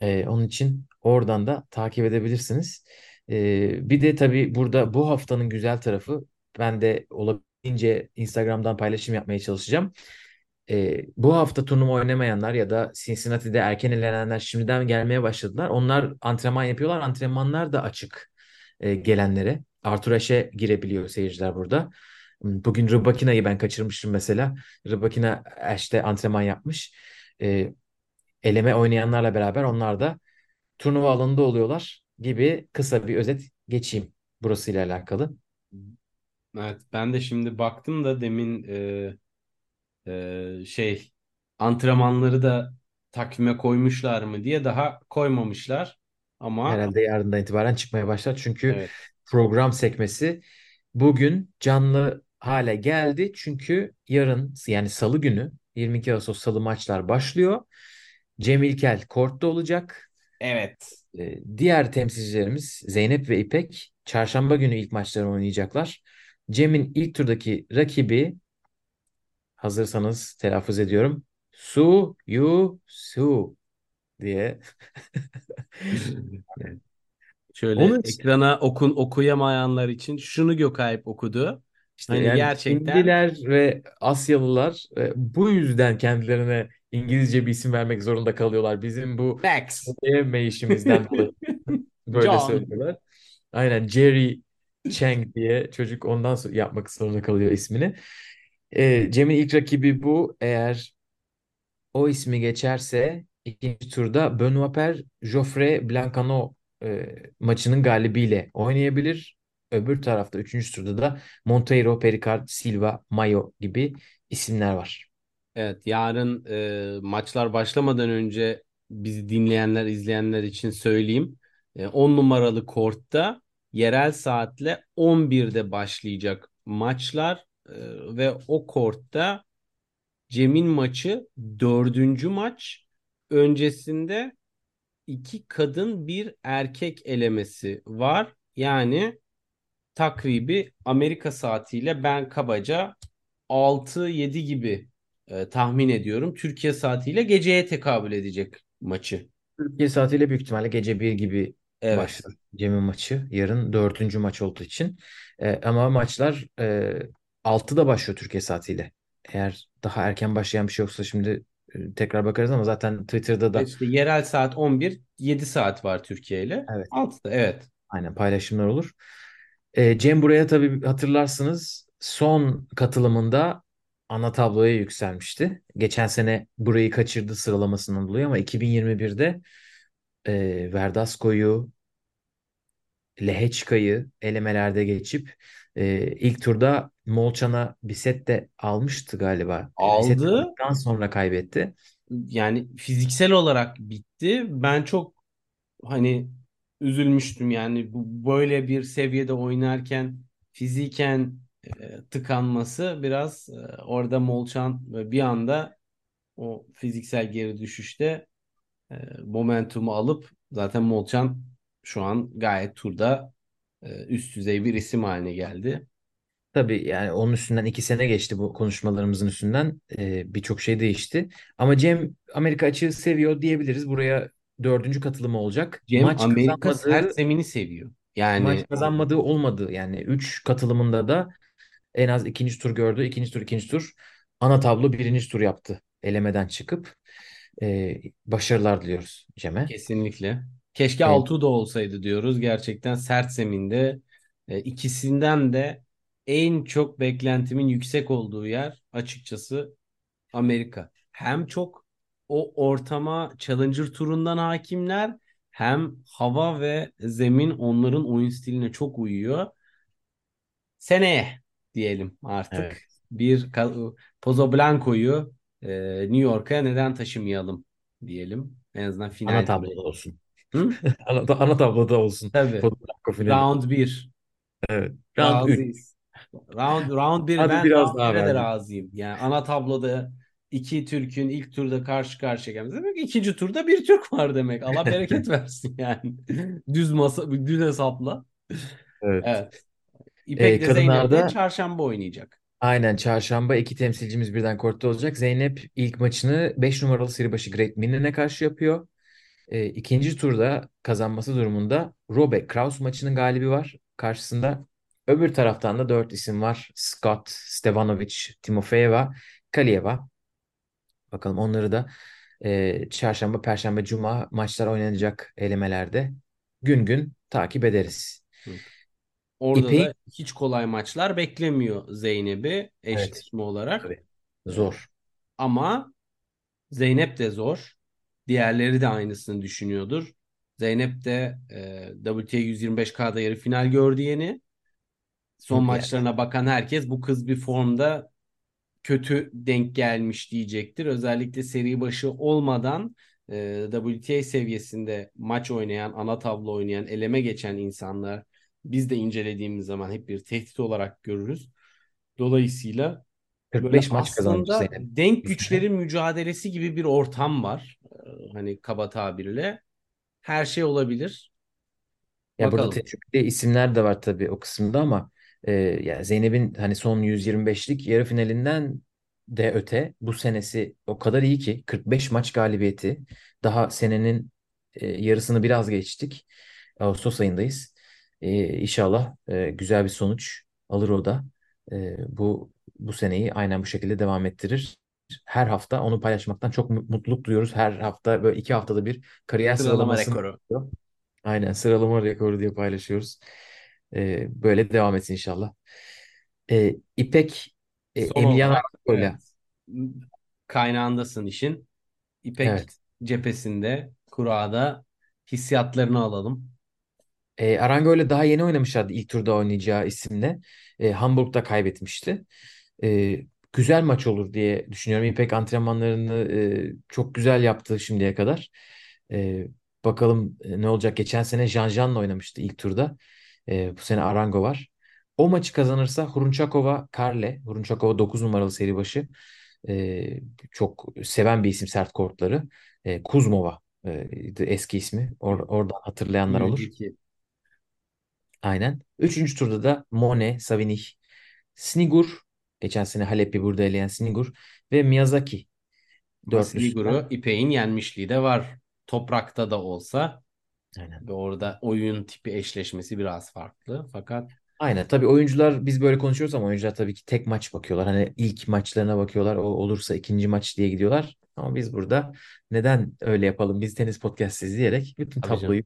E, onun için oradan da takip edebilirsiniz. E, bir de tabii burada bu haftanın güzel tarafı, ben de olabildiğince Instagram'dan paylaşım yapmaya çalışacağım. E, bu hafta turnuva oynamayanlar ya da Cincinnati'de erken elenenler şimdiden gelmeye başladılar. Onlar antrenman yapıyorlar. Antrenmanlar da açık e, gelenlere. Artur Ashe girebiliyor seyirciler burada. Bugün Rybakina'yı ben kaçırmıştım mesela. Rybakina Ashe'de antrenman yapmış. E, eleme oynayanlarla beraber onlar da turnuva alanında oluyorlar gibi kısa bir özet geçeyim burasıyla alakalı. Evet, ben de şimdi baktım da demin e... Ee, şey antrenmanları da takvime koymuşlar mı diye, daha koymamışlar ama herhalde yarından itibaren çıkmaya başlar çünkü evet. Program sekmesi bugün canlı hale geldi çünkü yarın, yani salı günü yirmi iki Ağustos salı maçlar başlıyor. Cem İlkel kortta olacak. Evet. Ee, diğer temsilcilerimiz Zeynep ve İpek çarşamba günü ilk maçlarını oynayacaklar. Cem'in ilk turdaki rakibi, hazırsanız telaffuz ediyorum, Su Yu Su diye. Şöyle onun için, ekrana okun okuyamayanlar için şunu Gökalp okudu. İşte hani yani gerçekten Çinliler ve Asyalılar bu yüzden kendilerine İngilizce bir isim vermek zorunda kalıyorlar. Bizim bu sevmeyişimizden böyle John söylüyorlar. Aynen, Jerry Chang diye çocuk ondan sonra yapmak zorunda kalıyor ismini. E, Cem'in ilk rakibi bu. Eğer o ismi geçerse ikinci turda Benoît Joffre Blancano e, maçının galibiyle oynayabilir. Öbür tarafta üçüncü turda da Monteiro, Pericard, Silva, Mayo gibi isimler var. Evet, yarın e, maçlar başlamadan önce bizi dinleyenler, izleyenler için söyleyeyim. E, on numaralı kortta yerel saatle on birde başlayacak maçlar. Ve o kortta Cem'in maçı dördüncü maç. Öncesinde iki kadın bir erkek elemesi var. Yani takribi Amerika saatiyle ben kabaca altı yedi gibi e, tahmin ediyorum. Türkiye saatiyle geceye tekabül edecek maçı. Türkiye saatiyle büyük ihtimalle gece bir gibi. Evet. Başlar Cem'in maçı. Yarın dördüncü maç olduğu için. E, ama maçlar... E, altıda başlıyor Türkiye saatiyle. Eğer daha erken başlayan bir şey yoksa şimdi tekrar bakarız ama zaten Twitter'da da... İşte yerel saat on bir, yedi saat var Türkiye ile. Evet. altıda, evet. Aynen, paylaşımlar olur. E, Cem buraya tabii hatırlarsınız son katılımında ana tabloya yükselmişti. Geçen sene burayı kaçırdı sıralamasından dolayı ama iki bin yirmi birde e, Verdasco'yu, Lehechka'yı elemelerde geçip e, ilk turda Molchan'a bir set de almıştı galiba. Aldı. Setten sonra kaybetti. Yani fiziksel olarak bitti. Ben çok hani üzülmüştüm yani bu böyle bir seviyede oynarken fiziken e, tıkanması biraz e, orada Molchan bir anda o fiziksel geri düşüşte e, momentumu alıp zaten Molchan şu an gayet turda e, üst düzey bir isim haline geldi. Tabii yani onun üstünden iki sene geçti, bu konuşmalarımızın üstünden e, birçok şey değişti. Ama Cem Amerika açığı seviyor diyebiliriz. Buraya dördüncü katılımı olacak. Cem maç Amerika sert zemini seviyor. Yani maç kazanmadığı olmadı. Yani üç katılımında da en az ikinci tur gördü. İkinci tur, ikinci tur. Ana tablo birinci tur yaptı. Elemeden çıkıp e, başarılar diliyoruz Cem'e. Kesinlikle. Keşke evet. Altuğ da olsaydı diyoruz. Gerçekten sert zeminde... E, ikisinden de en çok beklentimin yüksek olduğu yer açıkçası Amerika. Hem çok o ortama Challenger turundan hakimler, hem hava ve zemin onların oyun stiline çok uyuyor. Seneye diyelim artık. Evet. Bir Pozo Blanco'yu e, New York'a neden taşımayalım diyelim. En azından final. Ana tabloda olsun. Hı? ana, ana tabloda olsun. Tabii. Round bir. Evet. Round üç. Round, round bir. Hadi ben biraz daha de razıyım. Yani ana tabloda iki Türk'ün ilk turda karşı karşıya gelmesi demek ikinci turda bir Türk var demek. Allah bereket versin yani. Düz masa, düz hesapla. Evet. Evet. İpek ee, de kadınlarda... Zeynep de çarşamba oynayacak. Aynen, çarşamba iki temsilcimiz birden kortta olacak. Zeynep ilk maçını beş numaralı siribaşı Greg Minnin'e karşı yapıyor. E, ikinci turda kazanması durumunda Robe Kraus maçının galibi var karşısında. Öbür taraftan da dört isim var. Scott, Stevanovic, Timofeyeva, Kalieva. Bakalım onları da e, çarşamba, perşembe, cuma maçlar oynanacak elemelerde gün gün takip ederiz. Evet. Orada İpek... da hiç kolay maçlar beklemiyor Zeynep'i eşleşme evet. olarak. Tabii. Zor. Ama Zeynep de zor. Diğerleri de aynısını düşünüyordur. Zeynep de e, W T A yüz yirmi beş K'da yarı final gördü yeni. Son evet. maçlarına bakan herkes bu kız bir formda, kötü denk gelmiş diyecektir. Özellikle seri başı olmadan e, W T A seviyesinde maç oynayan, ana tablo oynayan, eleme geçen insanlar biz de incelediğimiz zaman hep bir tehdit olarak görürüz. Dolayısıyla kırk beş maç kazanmış Zeynep. Denk güçlerin mücadelesi gibi bir ortam var. Ee, hani kaba tabirle her şey olabilir. Ya bakalım. Burada tecrübeli isimler de var tabii o kısımda ama e, yani Zeynep'in hani son yüz yirmi beşlik yarı finalinden de öte bu senesi o kadar iyi ki kırk beş maç galibiyeti. Daha senenin e, yarısını biraz geçtik. Ağustos ayındayız. Ee, inşallah e, güzel bir sonuç alır o da. E, bu bu seneyi aynen bu şekilde devam ettirir. Her hafta onu paylaşmaktan çok mutluluk duyuyoruz. Her hafta böyle iki haftada bir kariyer sıralama rekoru. Aynen, sıralama rekoru diye paylaşıyoruz. E, böyle devam etsin inşallah. E, İpek e, Eliana böyle. Kaynağındasın işin. İpek evet. cephesinde, kurada hissiyatlarını alalım. E, Arangoy'la daha yeni oynamışlardı ilk turda oynayacağı isimle. E, Hamburg'da kaybetmişti. E, güzel maç olur diye düşünüyorum. İpek antrenmanlarını e, çok güzel yaptı şimdiye kadar. E, bakalım ne olacak. Geçen sene Janjan'la oynamıştı ilk turda. E, bu sene Arango var. O maçı kazanırsa Hurunçakova Karle. Hurunçakova dokuz numaralı seri başı. E, çok seven bir isim sert kortları. E, Kuzmova e, eski ismi. Or, oradan hatırlayanlar olur. Peki. Aynen. Üçüncü turda da Mone, Savinih, Snigur, geçen sene Halep'i burada eleyen Snigur ve Miyazaki. Snigur'u İpek'in yenmişliği de var. Toprakta da olsa. Aynen. Ve orada oyun tipi eşleşmesi biraz farklı. Fakat aynen. Tabii oyuncular, biz böyle konuşuyoruz ama oyuncular tabii ki tek maç bakıyorlar. Hani ilk maçlarına bakıyorlar. O olursa ikinci maç diye gidiyorlar. Ama biz burada neden öyle yapalım? Biz tenis podcast'iz diyerek bütün tabloyu,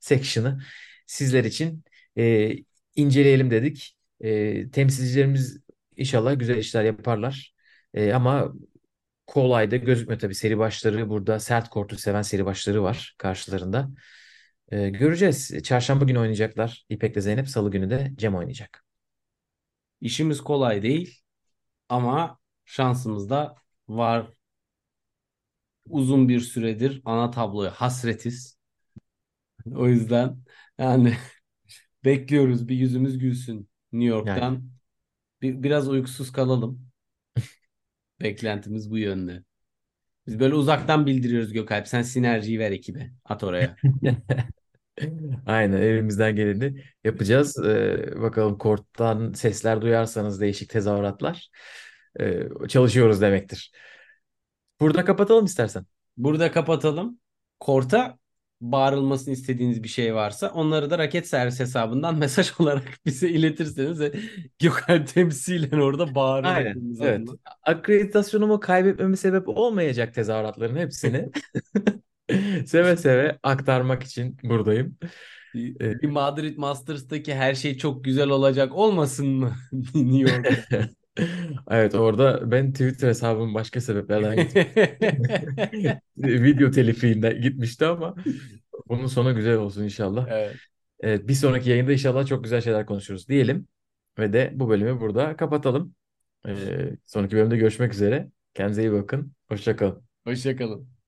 section'ı sizler için E, inceleyelim dedik. E, temsilcilerimiz inşallah güzel işler yaparlar. E, ama kolay da gözükmüyor tabii. Seri başları burada sert kortu seven seri başları var karşılarında. E, göreceğiz. Çarşamba günü oynayacaklar İpek'le Zeynep. Salı günü de Cem oynayacak. İşimiz kolay değil ama şansımız da var. Uzun bir süredir ana tabloya hasretiz. O yüzden yani bekliyoruz, bir yüzümüz gülsün New York'tan. Yani. Bir, biraz uykusuz kalalım. Beklentimiz bu yönde. Biz böyle uzaktan bildiriyoruz Gökalp. Sen sinerjiyi ver ekibe. At oraya. Aynen, evimizden geleni yapacağız. Ee, bakalım korttan sesler duyarsanız değişik tezahüratlar. Ee, çalışıyoruz demektir. Burada kapatalım istersen. Burada kapatalım. Korta bağırılmasını istediğiniz bir şey varsa onları da Raket Servis hesabından mesaj olarak bize iletirseniz Gökhan temsilen orada bağırır. Aynen, evet. Akreditasyonumu kaybetmeme sebep olmayacak tezahüratların hepsini seve seve aktarmak için buradayım. Bir Madrid Masters'taki her şey çok güzel olacak olmasın mı New York'ta? Evet, orada ben Twitter hesabım başka sebeplerden gitmişti. Video telifiyle gitmişti ama bunun sonu güzel olsun inşallah. Evet. Evet, bir sonraki yayında inşallah çok güzel şeyler konuşuruz diyelim. Ve de bu bölümü burada kapatalım. Ee, sonraki bölümde görüşmek üzere. Kendinize iyi bakın. Hoşça kalın. Hoşça kalın.